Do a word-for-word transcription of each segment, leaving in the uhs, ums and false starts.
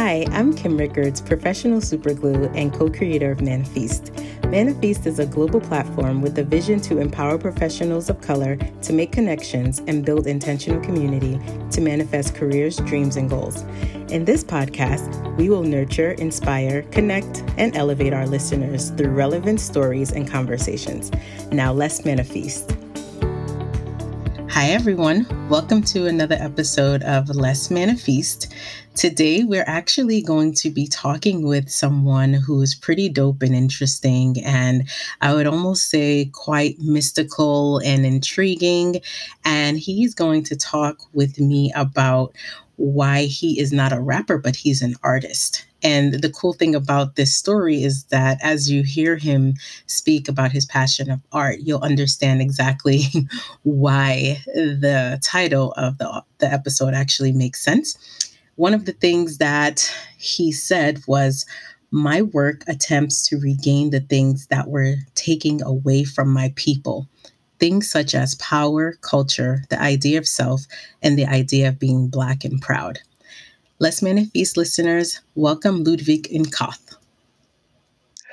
Hi, I'm Kim Rickards, professional superglue and co-creator of Manifest. Manifest is a global platform with a vision to empower professionals of color to make connections and build intentional community to manifest careers, dreams, and goals. In this podcast, we will nurture, inspire, connect, and elevate our listeners through relevant stories and conversations. Now let's manifest. Hi everyone, welcome to another episode of Let's Manifest. Today we're actually going to be talking with someone who is pretty dope and interesting, and I would almost say quite mystical and intriguing, and he's going to talk with me about why he is not a rapper, but he's an artist. And the cool thing about this story is that as you hear him speak about his passion of art, you'll understand exactly why the title of the, the episode actually makes sense. One of the things that he said was, "My work attempts to regain the things that were taken away from my people. Things such as power, culture, the idea of self, and the idea of being Black and proud." Let's Manifest listeners, welcome Ludovic Nkoth.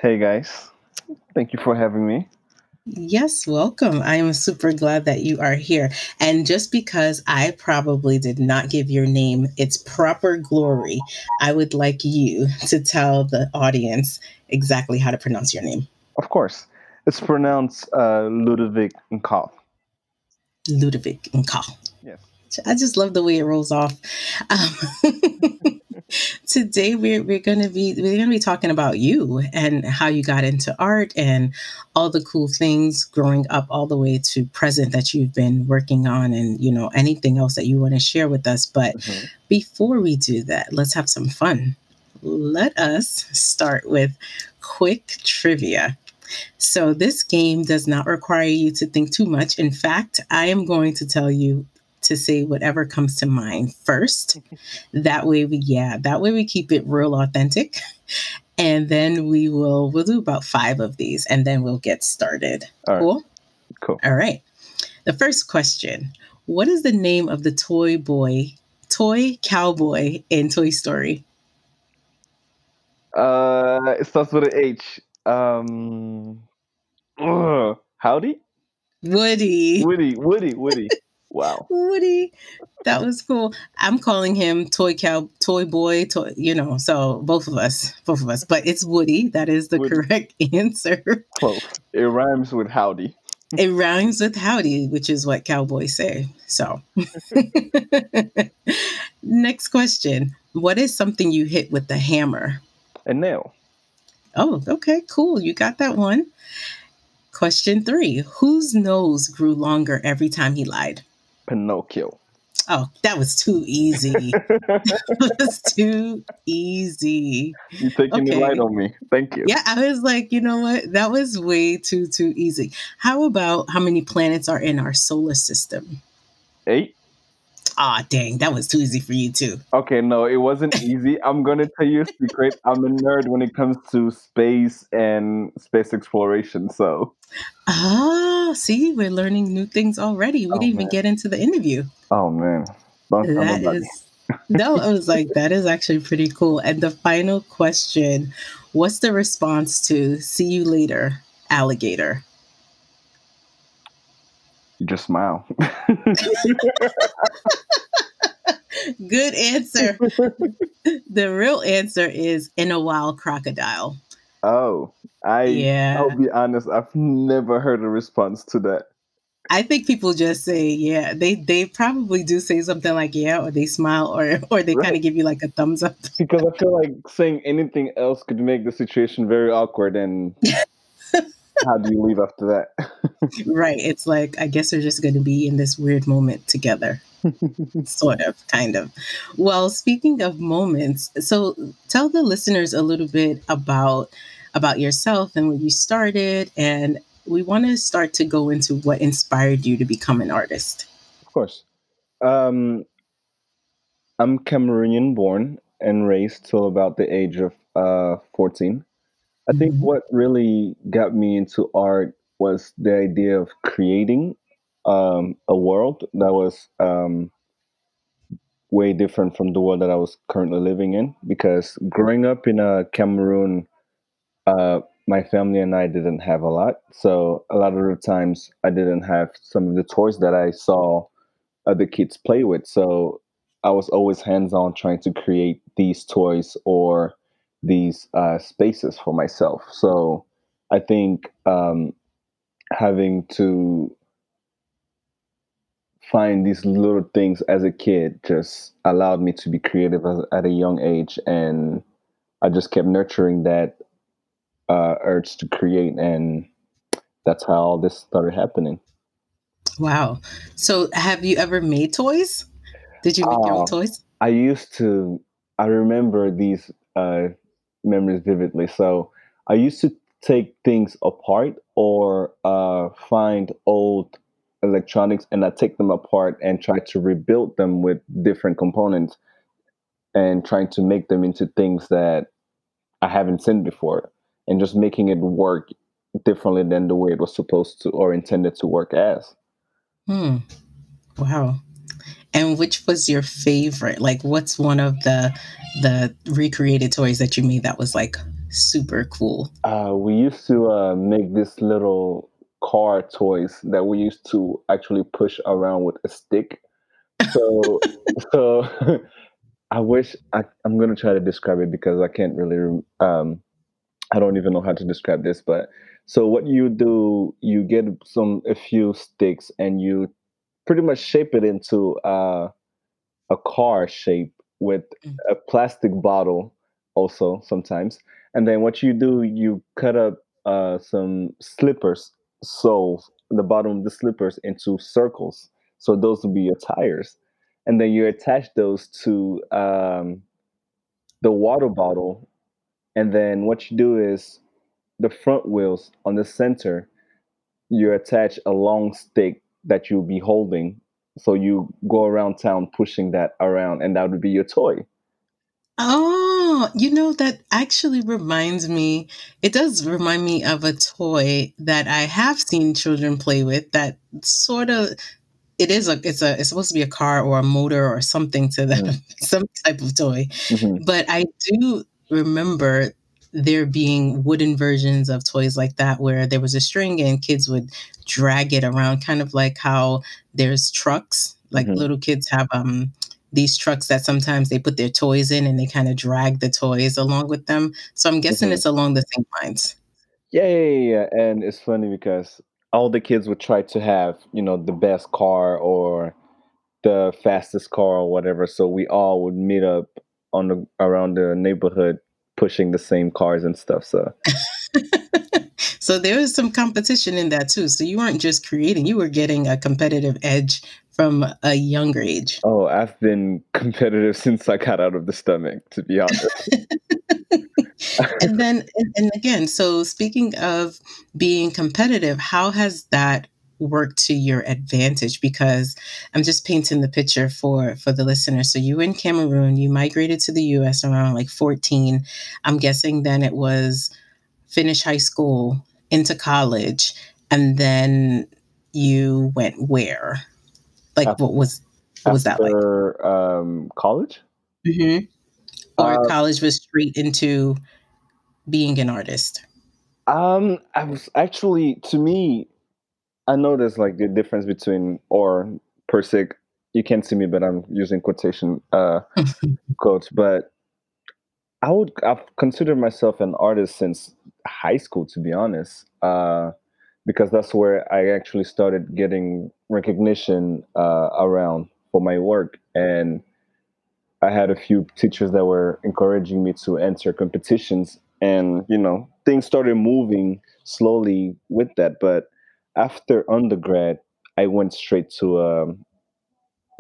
Hey guys, thank you for having me. Yes, welcome. I am super glad that you are here. And just because I probably did not give your name its proper glory, I would like you to tell the audience exactly how to pronounce your name. Of course. It's pronounced uh, Ludovic Nkoth. Ludovic Nkoth. Yes. I just love the way it rolls off. Um, today we're we're gonna be we're gonna be talking about you and how you got into art and all the cool things growing up all the way to present that you've been working on, and you know anything else that you want to share with us. But mm-hmm. Before we do that, let's have some fun. Let us start with quick trivia. So this game does not require you to think too much. In fact, I am going to tell you to say whatever comes to mind first. That way we, yeah, that way we keep it real authentic. And then we will, we'll do about five of these and then we'll get started. All right. Cool? Cool. All right. The first question, what is the name of the toy boy, toy cowboy in Toy Story? Uh, it starts with an H. Um, ugh, howdy? Woody. Woody, Woody, Woody. Wow. Woody. That was cool. I'm calling him Toy Cow, Toy Boy, toy, you know, so both of us, both of us. But it's Woody. That is the Woody. Correct answer. Well, it rhymes with howdy. It rhymes with howdy, which is what cowboys say. So next question. What is something you hit with the hammer? A nail. Oh, okay, cool. You got that one. Question three. Whose nose grew longer every time he lied? Pinocchio. Oh, that was too easy. That was too easy. You're taking okay. It light on me. Thank you. Yeah, I was like, you know what? That was way too, too easy. How about how many planets are in our solar system? Eight. Ah, oh, dang, that was too easy for you, too. Okay, no, it wasn't easy. I'm going to tell you a secret. I'm a nerd when it comes to space and space exploration, so. Ah, see, we're learning new things already. We oh, didn't man. even get into the interview. Oh, man. Don't that tell is, no, I was like, that is actually pretty cool. And the final question, what's the response to see you later, alligator? You just smile. Good answer. The real answer is in a wild crocodile. Oh, I, yeah. I'll be honest. I've never heard a response to that. I think people just say, yeah, they, they probably do say something like, yeah, or they smile or, or they right. kind of give you like a thumbs up. Because I feel like saying anything else could make the situation very awkward and... How do you leave after that? Right. It's like, I guess we're just going to be in this weird moment together. Sort of, kind of. Well, speaking of moments, so tell the listeners a little bit about about yourself and when you started. And we want to start to go into what inspired you to become an artist. Of course. Um, I'm Cameroonian born and raised till about the age of uh, fourteen. I think what really got me into art was the idea of creating um, a world that was um, way different from the world that I was currently living in, because growing up in uh, Cameroon, uh, my family and I didn't have a lot. So a lot of the times I didn't have some of the toys that I saw other kids play with. So I was always hands on trying to create these toys or these uh, spaces for myself. So I think um, having to find these little things as a kid just allowed me to be creative as, at a young age. And I just kept nurturing that uh, urge to create. And that's how all this started happening. Wow. So have you ever made toys? Did you make uh, your own toys? I used to. I remember these uh, memories vividly. So I used to take things apart or uh, find old electronics, and I take them apart and try to rebuild them with different components and trying to make them into things that I haven't seen before, and just making it work differently than the way it was supposed to or intended to work as. Hmm. Wow. And which was your favorite? Like, what's one of the the recreated toys that you made that was like super cool? Uh, we used to uh, make this little car toys that we used to actually push around with a stick. So, so I wish I, I'm going to try to describe it because I can't really, um, I don't even know how to describe this. But so what you do, you get some, a few sticks, and you pretty much shape it into uh, a car shape with a plastic bottle also sometimes. And then what you do, you cut up uh, some slippers, so the bottom of the slippers into circles. So those would be your tires. And then you attach those to um, the water bottle. And then what you do is the front wheels on the center, you attach a long stick that you'll be holding. So you go around town pushing that around, and that would be your toy. Oh, you know, that actually reminds me, it does remind me of a toy that I have seen children play with that sort of, it is a, it's a, it's supposed to be a car or a motor or something to that, mm-hmm. some type of toy. Mm-hmm. But I do remember there being wooden versions of toys like that, where there was a string and kids would drag it around, kind of like how there's trucks, like mm-hmm. little kids have um these trucks that sometimes they put their toys in and they kind of drag the toys along with them. So I'm guessing mm-hmm. it's along the same lines. Yeah, yeah, yeah. And it's funny because all the kids would try to have, you know, the best car or the fastest car or whatever. So we all would meet up on the around the neighborhood pushing the same cars and stuff. So so there was some competition in that too. So you weren't just creating, you were getting a competitive edge from a younger age. Oh, I've been competitive since I got out of the stomach, to be honest. And then, and, and again, so speaking of being competitive, how has that worked to your advantage? Because I'm just painting the picture for, for the listener. So you were in Cameroon, you migrated to the U S around like fourteen. I'm guessing then it was finish high school, into college, and then you went where? Like, after, what was what was that like? After um, college? Mm-hmm. Or uh, college was straight into being an artist? Um, I was actually, to me, I know there's like the difference between, or per se, you can't see me, but I'm using quotation uh, quotes, but I would, I've considered myself an artist since high school, to be honest, uh, because that's where I actually started getting recognition uh, around for my work. And I had a few teachers that were encouraging me to enter competitions, and, you know, things started moving slowly with that. But after undergrad, I went straight to um,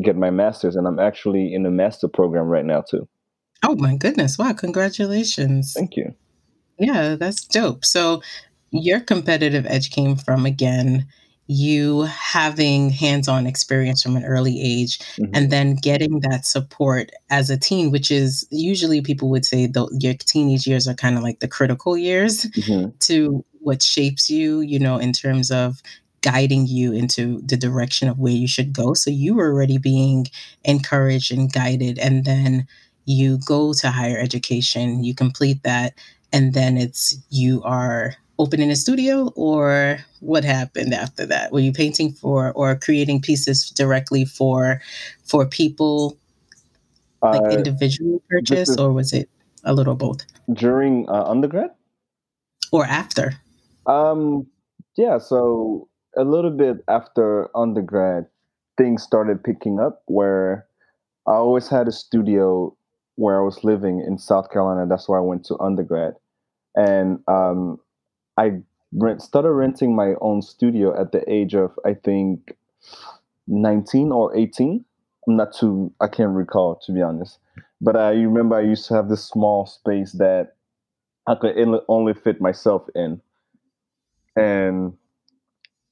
get my master's, and I'm actually in a master program right now too. Oh my goodness. Wow. Congratulations. Thank you. Yeah, that's dope. So your competitive edge came from, again, you having hands-on experience from an early age, mm-hmm. and then getting that support as a teen, which is usually people would say the, your teenage years are kind of like the critical years mm-hmm. to what shapes you, you know, in terms of guiding you into the direction of where you should go. So you were already being encouraged and guided. And then you go to higher education, you complete that, and then it's you are opening a studio, or what happened after that? Were you painting for or creating pieces directly for for people, like uh, individual purchase, is, or was it a little both? During uh, undergrad? Or after? Um, yeah, so a little bit after undergrad, things started picking up where I always had a studio where I was living in South Carolina. That's where I went to undergrad. And um, I rent, started renting my own studio at the age of, I think, nineteen or eighteen. I'm not too, I can't recall, to be honest. But I remember I used to have this small space that I could only fit myself in. And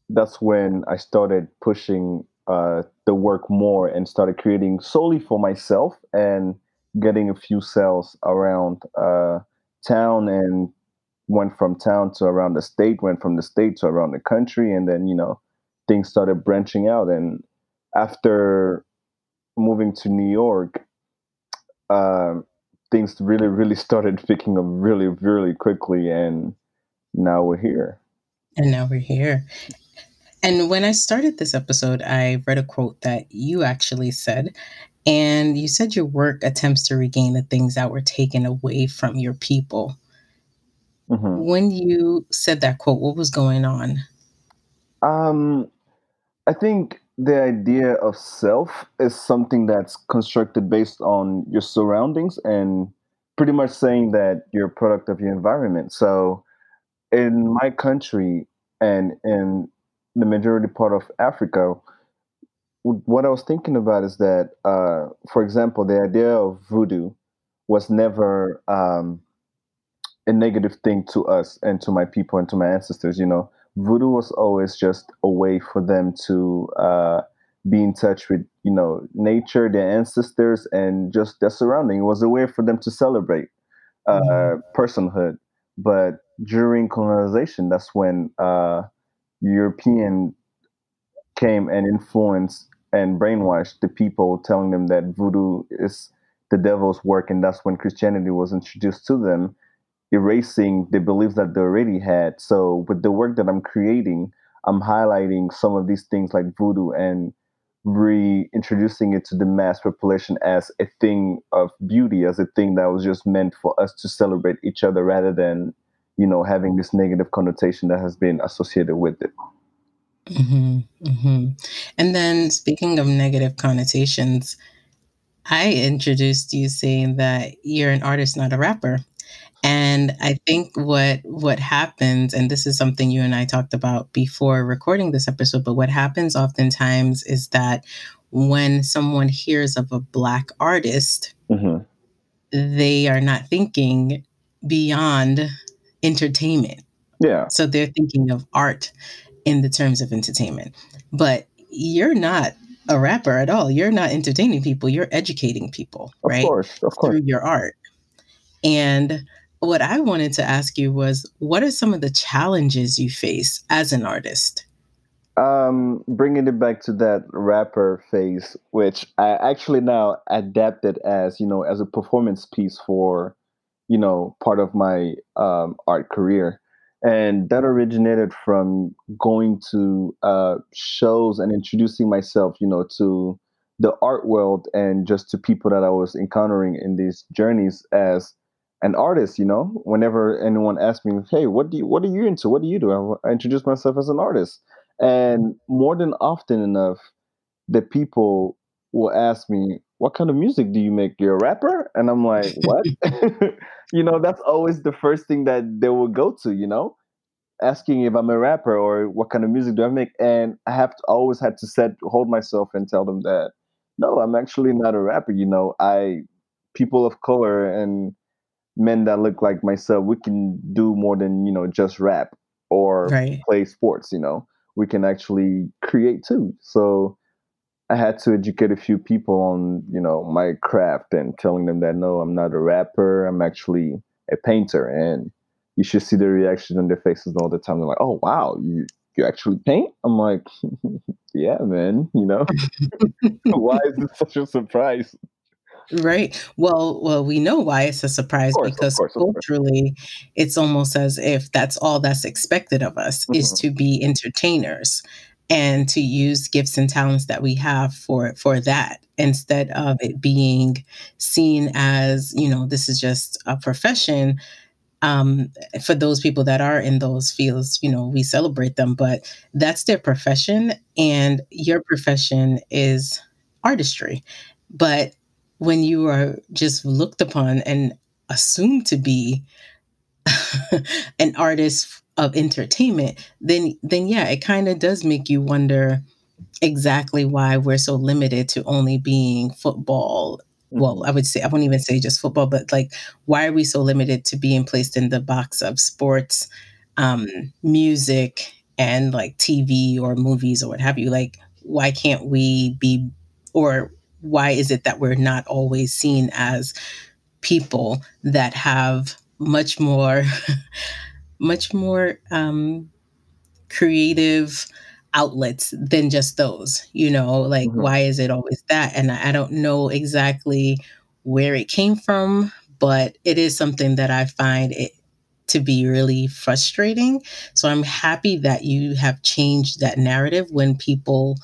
that's when I started pushing uh, the work more and started creating solely for myself and getting a few sales around uh, town, and went from town to around the state, went from the state to around the country. And then, you know, things started branching out. And after moving to New York, uh, things really, really started picking up really, really quickly. And now we're here. And now we're here. And when I started this episode, I read a quote that you actually said. And you said your work attempts to regain the things that were taken away from your people. Mm-hmm. When you said that quote, what was going on? Um, I think the idea of self is something that's constructed based on your surroundings and pretty much saying that you're a product of your environment. So in my country and in the majority part of Africa, what I was thinking about is that, uh, for example, the idea of voodoo was never um, a negative thing to us and to my people and to my ancestors. You know, voodoo was always just a way for them to uh, be in touch with, you know, nature, their ancestors, and just their surrounding. It was a way for them to celebrate uh, mm-hmm. personhood. But during colonization, that's when uh, European came and influenced and brainwashed the people, telling them that voodoo is the devil's work, and that's when Christianity was introduced to them, erasing the beliefs that they already had. So with the work that I'm creating, I'm highlighting some of these things like voodoo and reintroducing it to the mass population as a thing of beauty, as a thing that was just meant for us to celebrate each other rather than, you know, having this negative connotation that has been associated with it. Hmm. Mm-hmm. And then speaking of negative connotations, I introduced you saying that you're an artist, not a rapper. And I think what what happens, and this is something you and I talked about before recording this episode, but what happens oftentimes is that when someone hears of a Black artist, mm-hmm. they are not thinking beyond entertainment. Yeah. So they're thinking of art in the terms of entertainment. But you're not a rapper at all. You're not entertaining people. You're educating people, of right? Of course, of course. Through your art. And what I wanted to ask you was, what are some of the challenges you face as an artist? Um, bringing it back to that rapper phase, which I actually now adapted as, you know, as a performance piece for, you know, part of my um, art career. And that originated from going to uh, shows and introducing myself, you know, to the art world and just to people that I was encountering in these journeys as an artist. You know, whenever anyone asked me, hey, what do you, what are you into? What do you do? I introduced myself as an artist. And more than often enough, the people will ask me, what kind of music do you make? You're a rapper? And I'm like, what? You know, that's always the first thing that they will go to, you know, asking if I'm a rapper or what kind of music do I make? And I have to, always had to set, hold myself and tell them that, no, I'm actually not a rapper. You know, I, people of color and men that look like myself, we can do more than, you know, just rap or right. play sports, you know, we can actually create too. So I had to educate a few people on, you know, my craft and telling them that, no, I'm not a rapper. I'm actually a painter. And you should see the reaction on their faces all the time. They're like, oh, wow, you, you actually paint? I'm like, yeah, man, you know, why is this such a surprise? Right. Well, well, we know why it's a surprise, course, because of course, of culturally, course. It's almost as if that's all that's expected of us, mm-hmm. is to be entertainers and to use gifts and talents that we have for for that, instead of it being seen as, you know, this is just a profession. Um, for those people that are in those fields, you know, we celebrate them, but that's their profession, and your profession is artistry. But when you are just looked upon and assumed to be an artist of entertainment, then, then yeah, it kind of does make you wonder exactly why we're so limited to only being football. Well, I would say, I won't even say just football, but like, why are we so limited to being placed in the box of sports, um, music, and like T V or movies or what have you? Like, why can't we be, or why is it that we're not always seen as people that have much more, much more um, creative outlets than just those, you know, like, mm-hmm. why is it always that? And I, I don't know exactly where it came from, but it is something that I find it to be really frustrating. So I'm happy that you have changed that narrative when people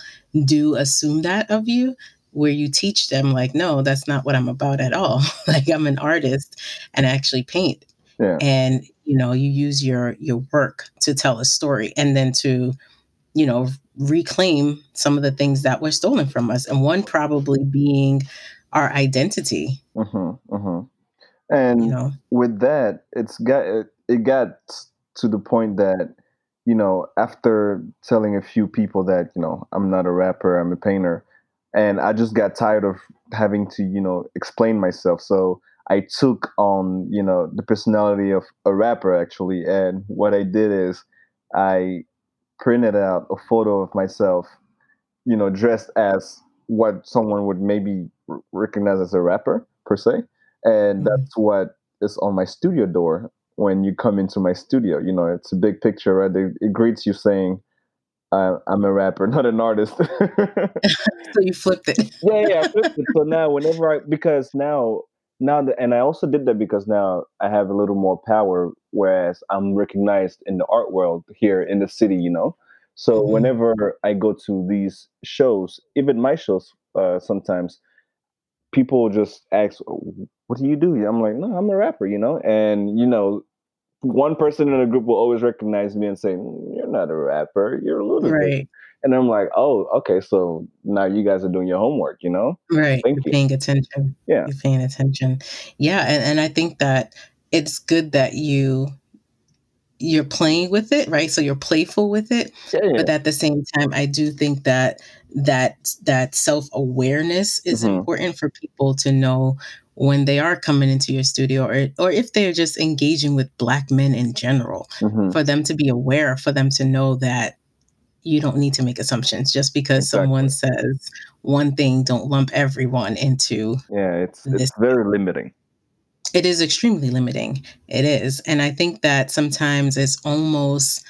do assume that of you, where you teach them like, no, that's not what I'm about at all. Like, I'm an artist and I actually paint. Yeah. And, you know, you use your your work to tell a story, and then to, you know, reclaim some of the things that were stolen from us. And one probably being our identity. Mm-hmm, mm-hmm. And, you know, with that, it's got, it got to the point that, you know, after telling a few people that, you know, I'm not a rapper, I'm a painter, and I just got tired of having to, you know, explain myself. So I took on, you know, the personality of a rapper, actually. And what I did is I printed out a photo of myself, you know, dressed as what someone would maybe r- recognize as a rapper, per se. And mm-hmm. that's what is on my studio door when you come into my studio. You know, it's a big picture, right? It, it greets you saying, uh, I'm a rapper, not an artist. So you flipped it. yeah, yeah, I flipped it. So now whenever I, because now, now that, and I also did that because now I have a little more power, whereas I'm recognized in the art world here in the city, you know. So mm-hmm. whenever I go to these shows, even my shows, uh, sometimes people just ask, what do you do? I'm like, no, I'm a rapper, you know. And, you know, one person in a group will always recognize me and say, you're not a rapper, you're a Ludovic. Right. And I'm like, oh, okay, so now you guys are doing your homework, you know? Right. Thank you're paying you. attention. Yeah. You're paying attention. Yeah. And, and I think that it's good that you, you're playing with it, right? So you're playful with it. Yeah, yeah. But at the same time, I do think that that, that self-awareness is mm-hmm. important for people to know when they are coming into your studio, or or if they're just engaging with Black men in general, mm-hmm. for them to be aware, for them to know that you don't need to make assumptions just because exactly. someone says one thing. Don't lump everyone into. Yeah, it's it's this. very limiting. It is extremely limiting. It is. And I think that sometimes it's almost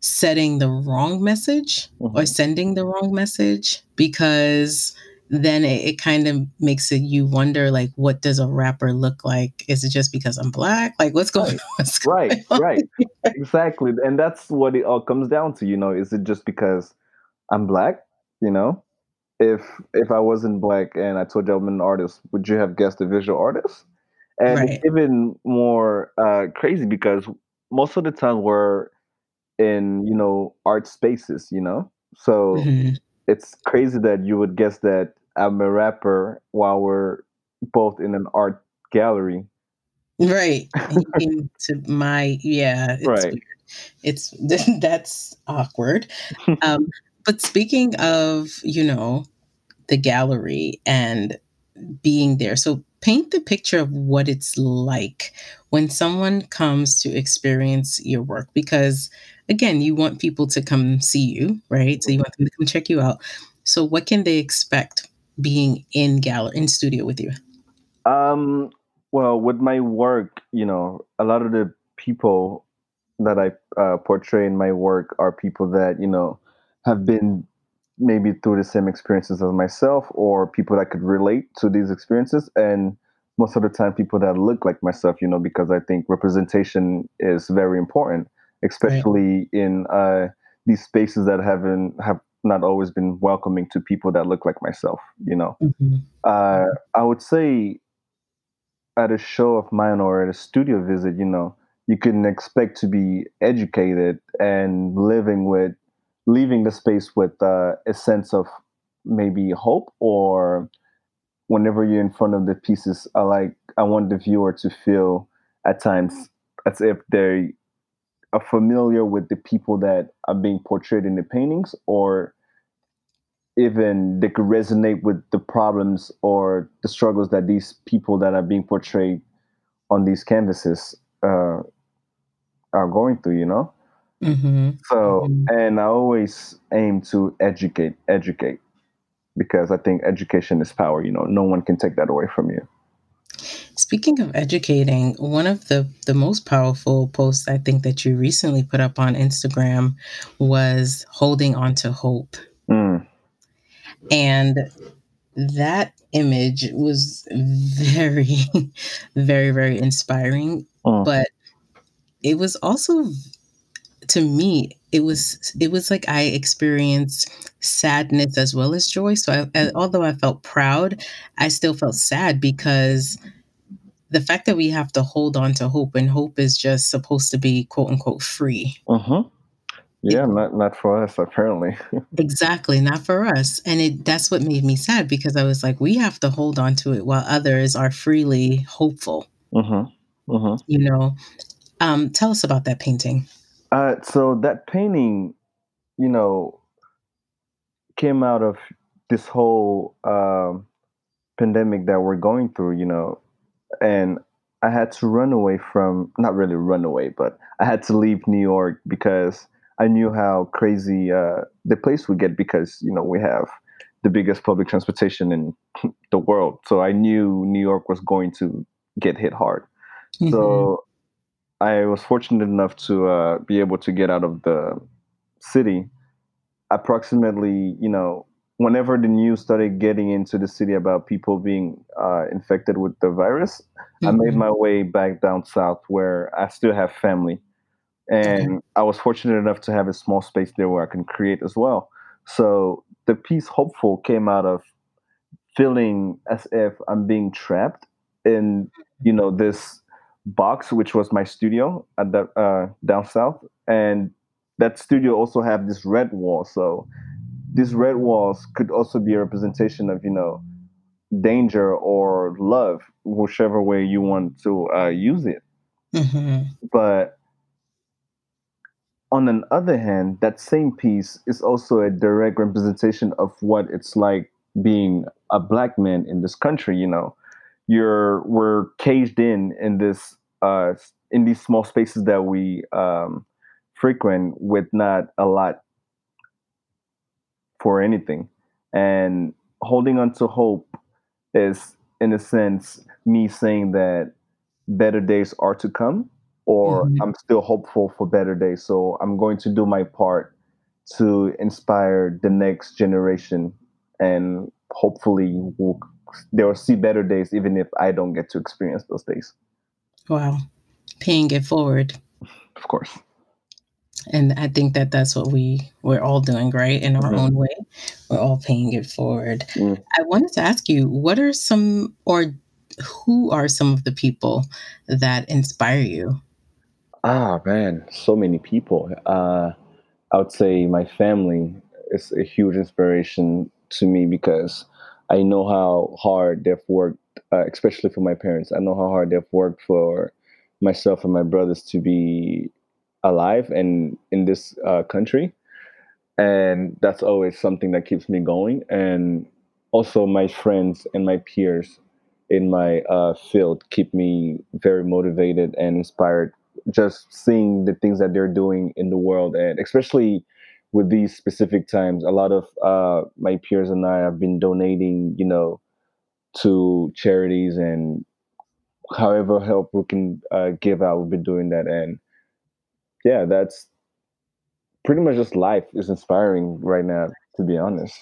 setting the wrong message mm-hmm. or sending the wrong message, because then it, it kind of makes it, you wonder, like, what does a rapper look like? Is it just because I'm Black? Like, what's going what's right, going on? Right, right. Exactly. And that's what it all comes down to, you know, is it just because I'm Black, you know? If, if I wasn't Black and I told you I'm an artist, would you have guessed a visual artist? And right. it's even more uh, crazy because most of the time we're in, you know, art spaces, you know? So mm-hmm. it's crazy that you would guess that I'm a rapper while we're both in an art gallery. Right. to my, yeah. It's right. Weird. It's, that's awkward. Um, but speaking of, you know, the gallery and being there. So paint the picture of what it's like when someone comes to experience your work, because again, you want people to come see you, right? So you want them to come check you out. So what can they expect being in gallery, in studio with you? Um, well, with my work, you know, a lot of the people that I uh, portray in my work are people that, you know, have been maybe through the same experiences as myself, or people that could relate to these experiences. And most of the time, people that look like myself, you know, because I think representation is very important, especially right. in uh, these spaces that haven't have not always been welcoming to people that look like myself, you know. Mm-hmm. Uh, I would say at a show of mine or at a studio visit, you know, you can expect to be educated and living with, leaving the space with uh, a sense of maybe hope, or whenever you're in front of the pieces, I like, I want the viewer to feel at times as if they are familiar with the people that are being portrayed in the paintings, or even they could resonate with the problems or the struggles that these people that are being portrayed on these canvases uh, are going through, you know? Mm-hmm. So, mm-hmm. and I always aim to educate, educate, because I think education is power, you know, no one can take that away from you. Speaking of educating, one of the, the most powerful posts I think that you recently put up on Instagram was holding on to hope. Mm. And that image was very, very, very inspiring. Mm. But it was also, to me, it was it was like I experienced sadness as well as joy. So I, although I felt proud, I still felt sad, because the fact that we have to hold on to hope, and hope is just supposed to be quote unquote free. Uh-huh. Yeah, it, not not for us, apparently. Exactly, not for us. And it that's what made me sad, because I was like, we have to hold on to it while others are freely hopeful. Uh-huh. Uh-huh. You know, um, tell us about that painting. Uh, so that painting, you know, came out of this whole uh, pandemic that we're going through, you know, and I had to run away from, not really run away, but I had to leave New York, because I knew how crazy uh, the place would get, because, you know, we have the biggest public transportation in the world. So I knew New York was going to get hit hard. Mm-hmm. So I was fortunate enough to uh, be able to get out of the city approximately, you know, whenever the news started getting into the city about people being uh, infected with the virus. Mm-hmm. I made my way back down south, where I still have family. And mm-hmm. I was fortunate enough to have a small space there where I can create as well. So the piece Hopeful came out of feeling as if I'm being trapped in, you know, this box, which was my studio at the uh down south, and that studio also have this red wall. So these red walls could also be a representation of, you know, danger or love, whichever way you want to uh use it. Mm-hmm. But on the other hand, that same piece is also a direct representation of what it's like being a black man in this country. You know, You're we're caged in in this uh, in these small spaces that we um, frequent, with not a lot for anything. And holding on to hope is, in a sense, me saying that better days are to come, or mm-hmm. I'm still hopeful for better days. So I'm going to do my part to inspire the next generation, and hopefully we'll they'll see better days, even if I don't get to experience those days. Wow. Paying it forward. Of course. And I think that that's what we, we're all doing, right? In our mm-hmm. own way, we're all paying it forward. Mm. I wanted to ask you, what are some, or who are some of the people that inspire you? Ah, man, so many people. Uh, I would say my family is a huge inspiration to me, because I know how hard they've worked, uh, especially for my parents. I know how hard they've worked for myself and my brothers to be alive and in this uh, country. And that's always something that keeps me going. And also my friends and my peers in my uh, field keep me very motivated and inspired, just seeing the things that they're doing in the world, and especially with these specific times. A lot of uh, my peers and I have been donating, you know, to charities, and however help we can uh, give out, we've been doing that. And yeah, that's pretty much just life is inspiring right now, to be honest.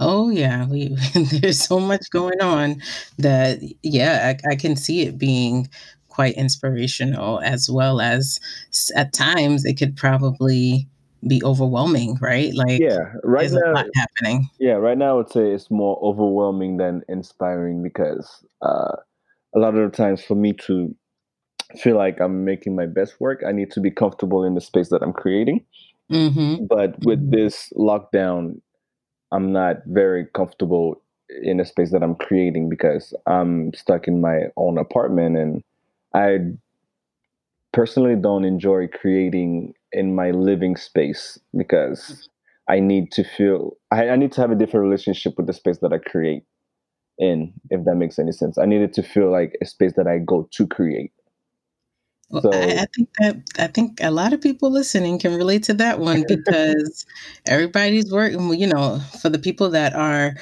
Oh, yeah. We, there's so much going on that, yeah, I, I can see it being quite inspirational, as well as s- at times it could probably be overwhelming, right? Like, yeah, right there's now, a lot happening. Yeah, right now I would say it's more overwhelming than inspiring, because uh, a lot of the times for me to feel like I'm making my best work, I need to be comfortable in the space that I'm creating. Mm-hmm. But with mm-hmm. this lockdown, I'm not very comfortable in the space that I'm creating, because I'm stuck in my own apartment, and I personally don't enjoy creating in my living space, because I need to feel, I, I need to have a different relationship with the space that I create in, if that makes any sense. I needed to feel like a space that I go to create. Well, so, I, I think that I think a lot of people listening can relate to that one, because everybody's working, you know, for the people that are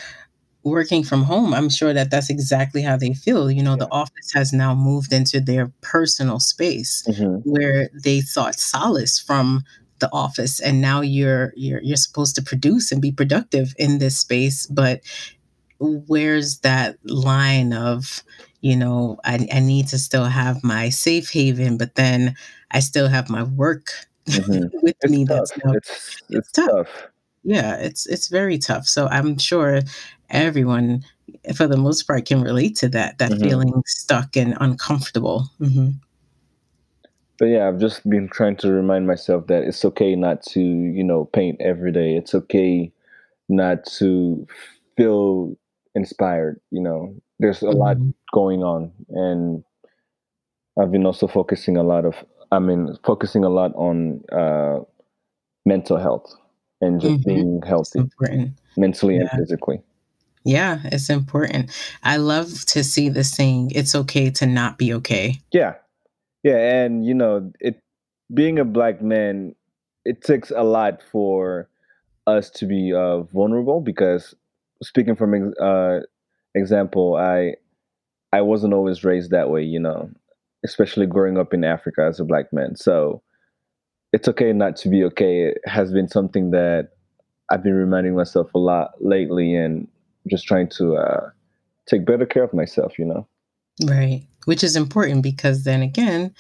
working from home, I'm sure that that's exactly how they feel. You know, yeah. The office has now moved into their personal space, mm-hmm. where they sought solace from the office. And now you're, you're, you're supposed to produce and be productive in this space. But where's that line of, you know, I, I need to still have my safe haven, but then I still have my work mm-hmm. with it's me. Tough. That's now, it's, it's, it's tough. tough. Yeah, it's it's very tough. So I'm sure everyone, for the most part, can relate to that, that mm-hmm. feeling stuck and uncomfortable. Mm-hmm. But yeah, I've just been trying to remind myself that it's okay not to, you know, paint every day. It's okay not to feel inspired, you know. There's a mm-hmm. lot going on, and I've been also focusing a lot of, I mean, focusing a lot on uh, mental health. And just mm-hmm. being healthy, mentally yeah. and physically. Yeah, it's important. I love to see this saying, it's okay to not be okay. Yeah. Yeah. And, you know, it being a Black man, it takes a lot for us to be uh, vulnerable, because speaking from uh, example, I I wasn't always raised that way, you know, especially growing up in Africa as a Black man. So it's okay not to be okay. It has been something that I've been reminding myself a lot lately, and just trying to uh, take better care of myself, you know? Right. Which is important, because then again,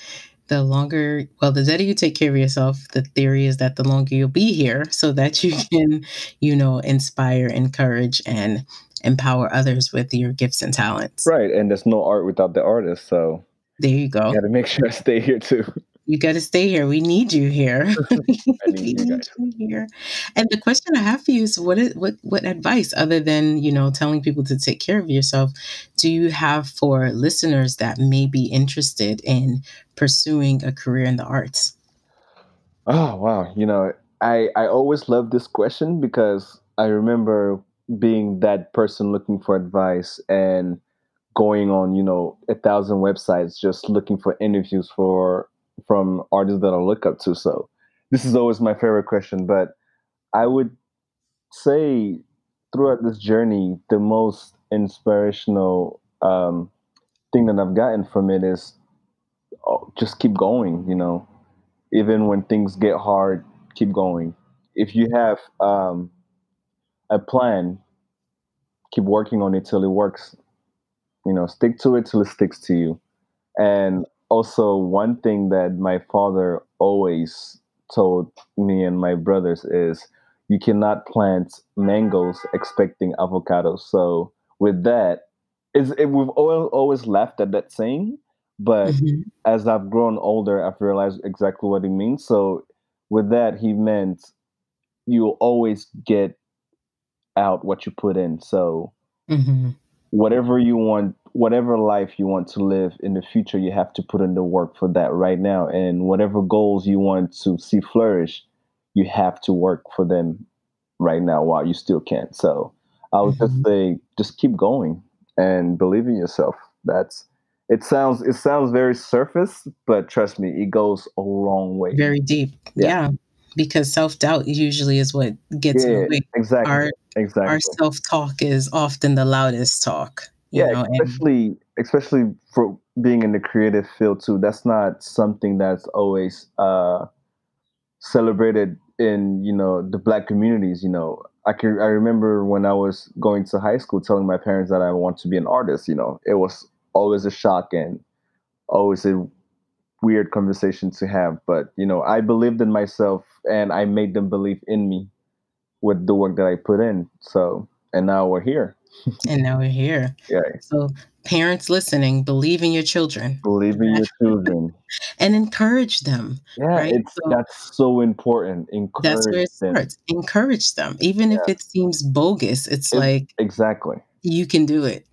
the longer, well, the better you take care of yourself, the theory is that the longer you'll be here, so that you can, you know, inspire, encourage, and empower others with your gifts and talents. Right. And there's no art without the artist. So there you go. Got to make sure I stay here too. You got to stay here. We need you here. I need you guys. We need you here. And the question I have for you is, what is what what advice, other than, you know, telling people to take care of yourself, do you have for listeners that may be interested in pursuing a career in the arts? Oh, wow. You know, I, I always love this question, because I remember being that person looking for advice and going on, you know, a thousand websites, just looking for interviews for from artists that I look up to. So this is always my favorite question, but I would say throughout this journey, the most inspirational um, thing that I've gotten from it is oh, just keep going, you know, even when things get hard, keep going. If you have um, a plan, keep working on it till it works, you know, stick to it till it sticks to you. And also, one thing that my father always told me and my brothers is, you cannot plant mangoes expecting avocados. So with that, is it, we've all, always laughed at that saying, but mm-hmm. as I've grown older, I've realized exactly what it means. So with that, he meant you'll always get out what you put in. So mm-hmm. whatever you want, whatever life you want to live in the future, you have to put in the work for that right now. And whatever goals you want to see flourish, you have to work for them right now while you still can. So I would mm-hmm. just say, just keep going and believe in yourself. That's, it sounds, it sounds very surface, but trust me, it goes a long way. Very deep. Yeah. yeah. Because self-doubt usually is what gets yeah, in the way. Exactly. Our, exactly. our self-talk is often the loudest talk. You yeah, know, especially and, especially for being in the creative field too. That's not something that's always uh, celebrated in, you know, the Black communities. You know, I can I remember when I was going to high school telling my parents that I want to be an artist. You know, it was always a shock and always a weird conversation to have. But, you know, I believed in myself and I made them believe in me with the work that I put in. So, and now we're here. And now we're here. Yeah. So parents listening, believe in your children. Believe in your children. And encourage them. Yeah, right? it's, so, that's so important. Encourage that's where it starts. Them. Encourage them. Even yeah. if it seems bogus, it's it, like... Exactly. You can do it.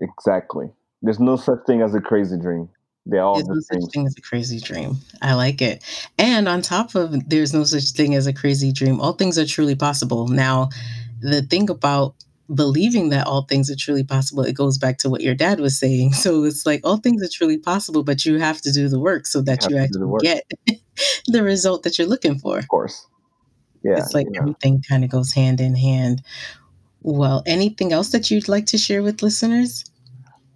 Exactly. There's no such thing as a crazy dream. They're all there's the no same. Such thing as a crazy dream. I like it. And on top of there's no such thing as a crazy dream, all things are truly possible. Now, the thing about believing that all things are truly possible, it goes back to what your dad was saying. So it's like all things are truly possible, but you have to do the work so that you, you actually get the result that you're looking for. Of course. Yeah. It's like yeah. everything kind of goes hand in hand. Well, anything else that you'd like to share with listeners?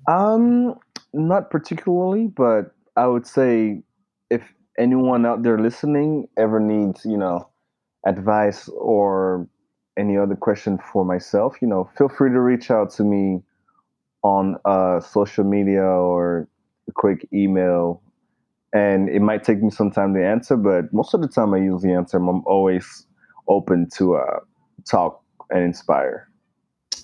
Um, not particularly, but I would say if anyone out there listening ever needs, you know, advice or any other question for myself, you know, feel free to reach out to me on uh, social media or a quick email. And it might take me some time to answer, but most of the time I usually answer. I'm always open to uh, talk and inspire.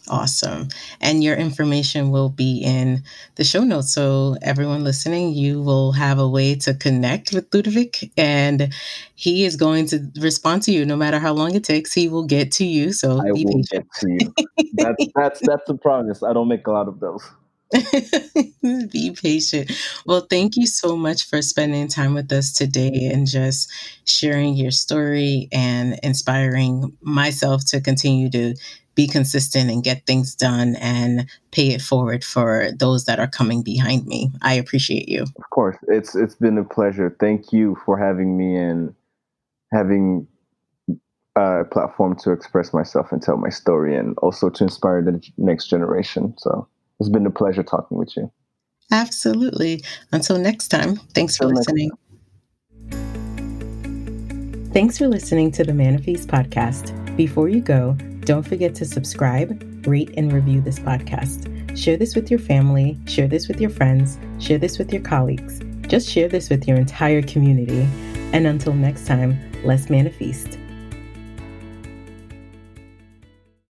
Awesome. And your information will be in the show notes. So everyone listening, you will have a way to connect with Ludovic, and he is going to respond to you no matter how long it takes. He will get to you. So I be will patient. Get to you. That's that's that's the promise. I don't make a lot of those. Be patient. Well, thank you so much for spending time with us today and just sharing your story and inspiring myself to continue to be consistent and get things done and pay it forward for those that are coming behind me. I appreciate you. Of course. It's it's been a pleasure. Thank you for having me and having a platform to express myself and tell my story and also to inspire the next generation. So it's been a pleasure talking with you. Absolutely. Until next time, thanks Until for listening. Thanks for listening to the Manifest podcast. Before you go, don't forget to subscribe, rate, and review this podcast. Share this with your family, share this with your friends, share this with your colleagues. Just share this with your entire community. And until next time, let's manifest.